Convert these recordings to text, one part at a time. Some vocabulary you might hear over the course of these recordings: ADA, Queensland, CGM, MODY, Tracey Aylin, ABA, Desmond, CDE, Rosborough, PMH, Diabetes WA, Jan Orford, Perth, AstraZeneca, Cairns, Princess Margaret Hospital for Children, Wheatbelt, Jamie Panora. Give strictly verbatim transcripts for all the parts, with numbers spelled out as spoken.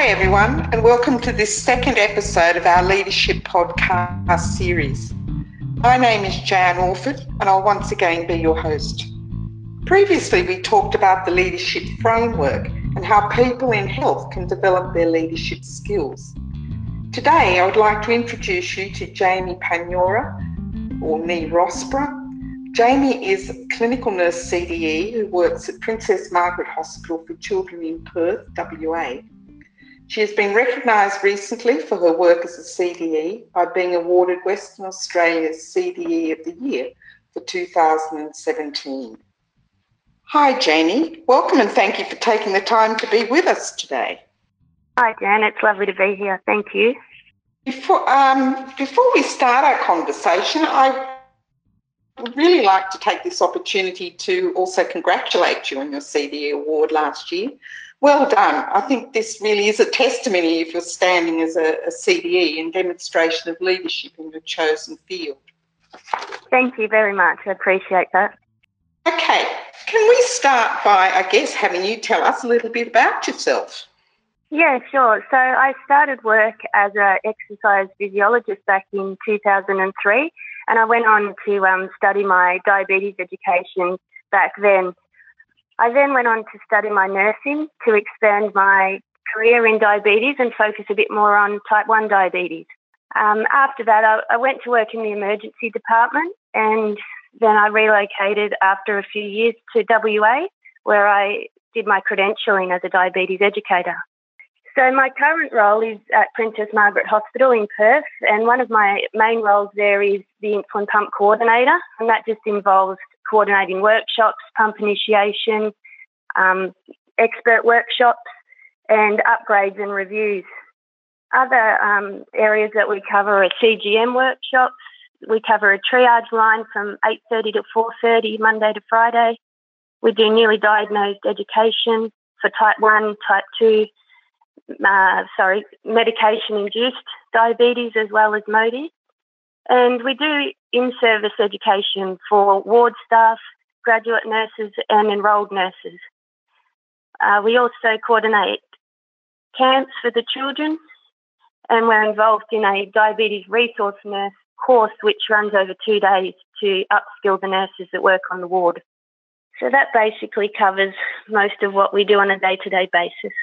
Hi everyone, and welcome to this second episode of our Leadership Podcast series. My name is Jan Orford, and I'll once again be your host. Previously, we talked about the leadership framework and how people in health can develop their leadership skills. Today, I would like to introduce you to Jamie Panora, or nee Rosborough. Jamie is a clinical nurse C D E who works at Princess Margaret Hospital for Children in Perth, W A. She has been recognised recently for her work as a C D E by being awarded Western Australia's C D E of the Year for two thousand seventeen. Hi Jamie, welcome and thank you for taking the time to be with us today. Hi Jan, it's lovely to be here, thank you. Before, um, before we start our conversation, I would really like to take this opportunity to also congratulate you on your C D E award last year. Well done. I think this really is a testimony of your standing as a, a C D E and demonstration of leadership in your chosen field. Thank you very much. I appreciate that. Okay. Can we start by, I guess, having you tell us a little bit about yourself? Yeah, sure. So I started work as an exercise physiologist back in two thousand three, and I went on to um, study my diabetes education back then. I then went on to study my nursing to expand my career in diabetes and focus a bit more on type one diabetes. Um, after that, I, I went to work in the emergency department, and then I relocated after a few years to W A, where I did my credentialing as a diabetes educator. So my current role is at Princess Margaret Hospital in Perth, and one of my main roles there is the insulin pump coordinator, and that just involves coordinating workshops, pump initiation, um, expert workshops, and upgrades and reviews. Other um, areas that we cover are C G M workshops. We cover a triage line from eight thirty to four thirty, Monday to Friday. We do newly diagnosed education for type one, type two, uh, sorry, medication-induced diabetes as well as MODY. And we do in-service education for ward staff, graduate nurses and enrolled nurses. Uh, we also coordinate camps for the children, and we're involved in a diabetes resource nurse course which runs over two days to upskill the nurses that work on the ward. So that basically covers most of what we do on a day-to-day basis.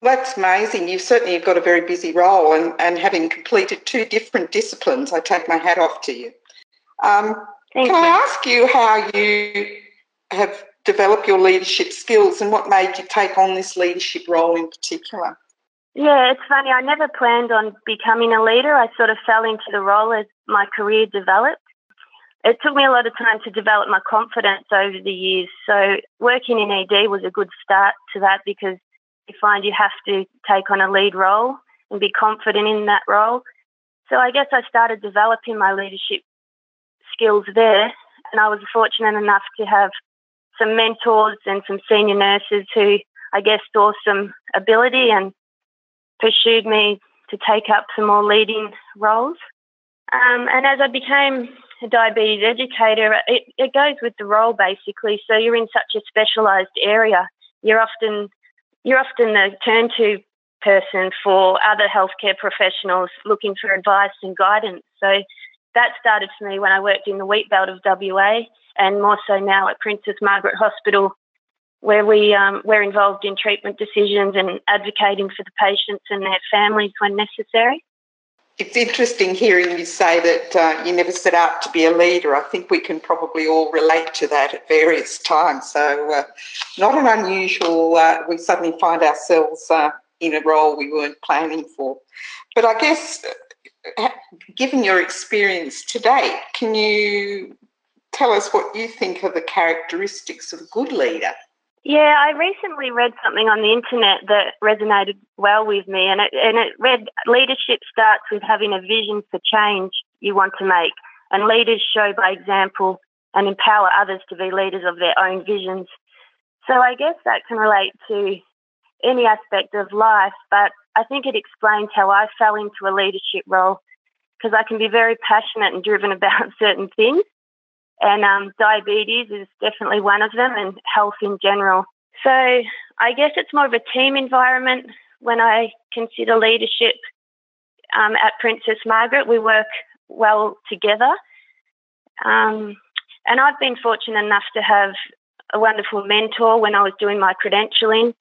That's amazing. You certainly have got a very busy role, and, and having completed two different disciplines, I take my hat off to you. Um, can you. I ask you how you have developed your leadership skills and what made you take on this leadership role in particular? Yeah, it's funny. I never planned on becoming a leader. I sort of fell into the role as my career developed. It took me a lot of time to develop my confidence over the years. So working in E D was a good start to that, because you find you have to take on a lead role and be confident in that role. So I guess I started developing my leadership skills there, and I was fortunate enough to have some mentors and some senior nurses who I guess saw some ability and pursued me to take up some more leading roles. Um, and as I became a diabetes educator, it, it goes with the role basically. So you're in such a specialised area. You're often... You're often the turn-to person for other healthcare professionals looking for advice and guidance. So that started for me when I worked in the Wheatbelt of W A, and more so now at Princess Margaret Hospital, where we, um, we're involved in treatment decisions and advocating for the patients and their families when necessary. It's interesting hearing you say that uh, you never set out to be a leader. I think we can probably all relate to that at various times. So uh, not an unusual, uh, we suddenly find ourselves uh, in a role we weren't planning for. But I guess, uh, given your experience to date, can you tell us what you think are the characteristics of a good leader? Yeah, I recently read something on the internet that resonated well with me, and it, and it read, leadership starts with having a vision for change you want to make, and leaders show by example and empower others to be leaders of their own visions. So I guess that can relate to any aspect of life, but I think it explains how I fell into a leadership role, because I can be very passionate and driven about certain things. And um, diabetes is definitely one of them, and health in general. So I guess it's more of a team environment when I consider leadership um, at Princess Margaret, we work well together. Um, and I've been fortunate enough to have a wonderful mentor when I was doing my credentialing.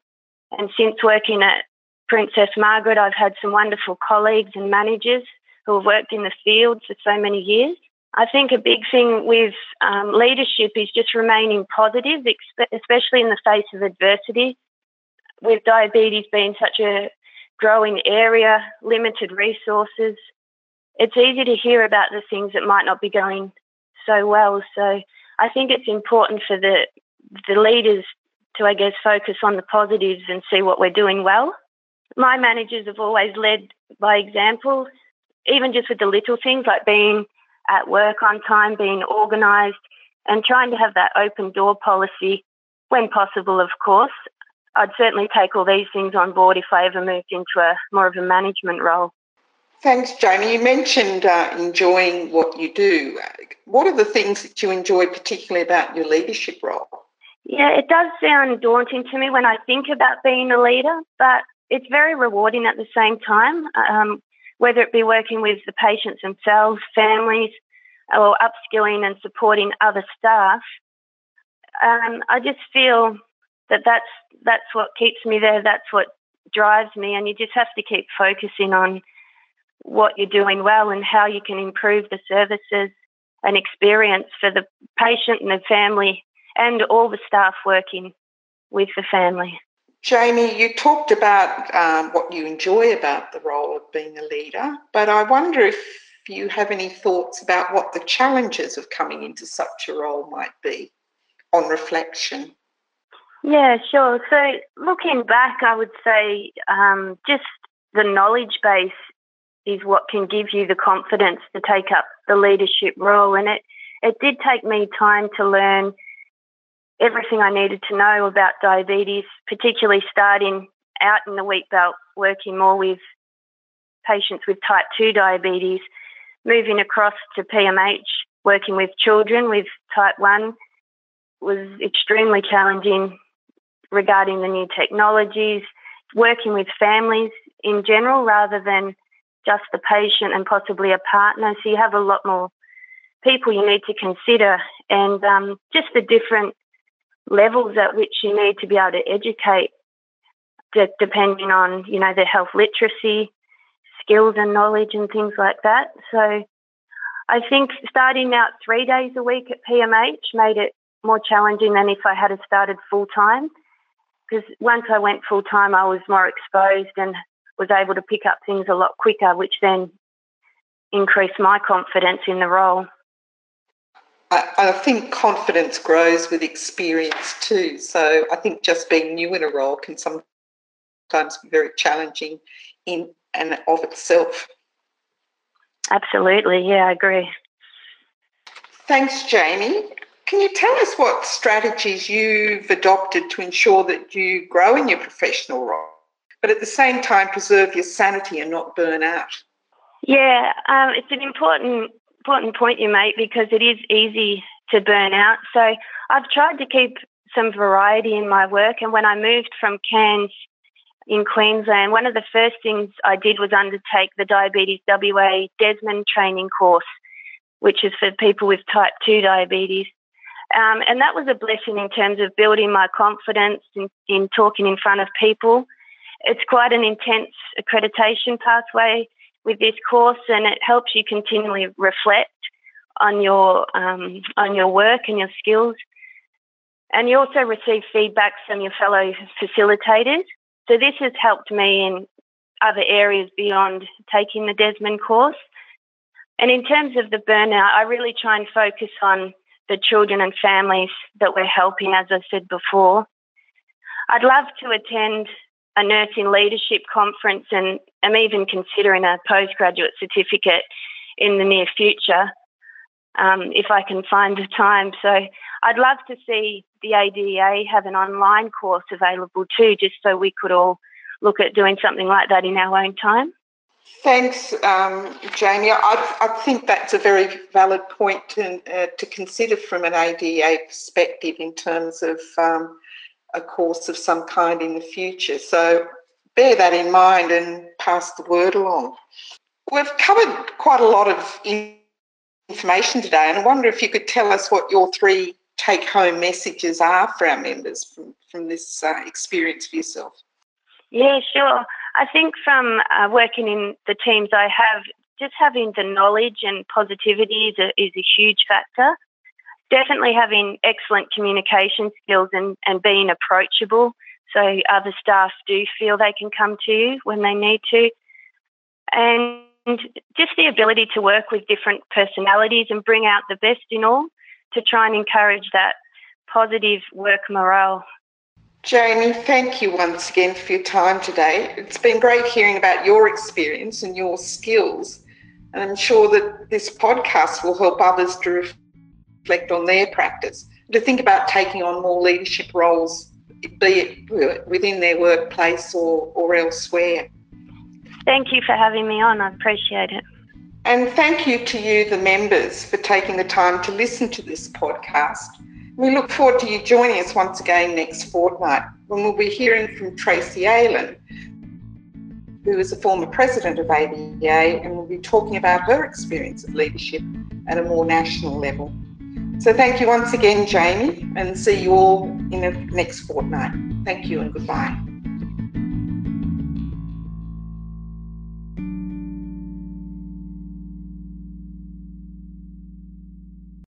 And since working at Princess Margaret, I've had some wonderful colleagues and managers who have worked in the field for so many years. I think a big thing with um, leadership is just remaining positive, especially in the face of adversity. With diabetes being such a growing area, limited resources, it's easy to hear about the things that might not be going so well. So I think it's important for the the leaders to, I guess, focus on the positives and see what we're doing well. My managers have always led by example, even just with the little things like being at work on time, being organised, and trying to have that open door policy when possible, of course. I'd certainly take all these things on board if I ever moved into a more of a management role. Thanks, Jamie. You mentioned uh, enjoying what you do. What are the things that you enjoy particularly about your leadership role? Yeah, it does sound daunting to me when I think about being a leader, but it's very rewarding at the same time, um, whether it be working with the patients themselves, families, or upskilling and supporting other staff. Um, I just feel that that's, that's what keeps me there, that's what drives me, and you just have to keep focusing on what you're doing well and how you can improve the services and experience for the patient and the family and all the staff working with the family. Jamie, you talked about um, what you enjoy about the role of being a leader, but I wonder if you have any thoughts about what the challenges of coming into such a role might be on reflection. Yeah, sure. So looking back, I would say um, just the knowledge base is what can give you the confidence to take up the leadership role. And it, it did take me time to learn everything I needed to know about diabetes, particularly starting out in the Wheatbelt, working more with patients with type two diabetes, moving across to P M H, working with children with type one was extremely challenging regarding the new technologies, working with families in general rather than just the patient and possibly a partner. So you have a lot more people you need to consider and um, just the different levels at which you need to be able to educate de- depending on, you know, the health literacy, skills and knowledge and things like that. So I think starting out three days a week at P M H made it more challenging than if I had started full-time, because once I went full-time I was more exposed and was able to pick up things a lot quicker, which then increased my confidence in the role. I, I think confidence grows with experience too, so I think just being new in a role can sometimes be very challenging in and of itself. Absolutely, yeah, I agree. Thanks, Jamie. Can you tell us what strategies you've adopted to ensure that you grow in your professional role, but at the same time preserve your sanity and not burn out? Yeah, um, it's an important important point you make because it is easy to burn out. So I've tried to keep some variety in my work, and when I moved from Cairns in Queensland, one of the first things I did was undertake the Diabetes W A Desmond training course, which is for people with type two diabetes. Um, and that was a blessing in terms of building my confidence in, in talking in front of people. It's quite an intense accreditation pathway with this course, and it helps you continually reflect on your um, on your work and your skills. And you also receive feedback from your fellow facilitators. So this has helped me in other areas beyond taking the Desmond course. And in terms of the burnout, I really try and focus on the children and families that we're helping, as I said before. I'd love to attend a nursing leadership conference, and I'm even considering a postgraduate certificate in the near future um, if I can find the time. So I'd love to see the A D A have an online course available too, just so we could all look at doing something like that in our own time. Thanks, um, Jamie. I, I think that's a very valid point to, uh, to consider from an A D A perspective in terms of um, a course of some kind in the future. So bear that in mind and pass the word along. We've covered quite a lot of information today, and I wonder if you could tell us what your three take-home messages are for our members from, from this uh, experience for yourself. Yeah, sure. I think from uh, working in the teams I have, just having the knowledge and positivity is a, is a huge factor. Definitely having excellent communication skills and, and being approachable, so other staff do feel they can come to you when they need to. And just the ability to work with different personalities and bring out the best in all to try and encourage that positive work morale. Jamie, thank you once again for your time today. It's been great hearing about your experience and your skills, and I'm sure that this podcast will help others to reflect on their practice, to think about taking on more leadership roles, be it within their workplace or, or elsewhere. Thank you for having me on. I appreciate it. And thank you to you, the members, for taking the time to listen to this podcast. We look forward to you joining us once again next fortnight, when we'll be hearing from Tracey Aylin, who is a former president of A B A, and will be talking about her experience of leadership at a more national level. So thank you once again, Jamie, and see you all in the next fortnight. Thank you and goodbye.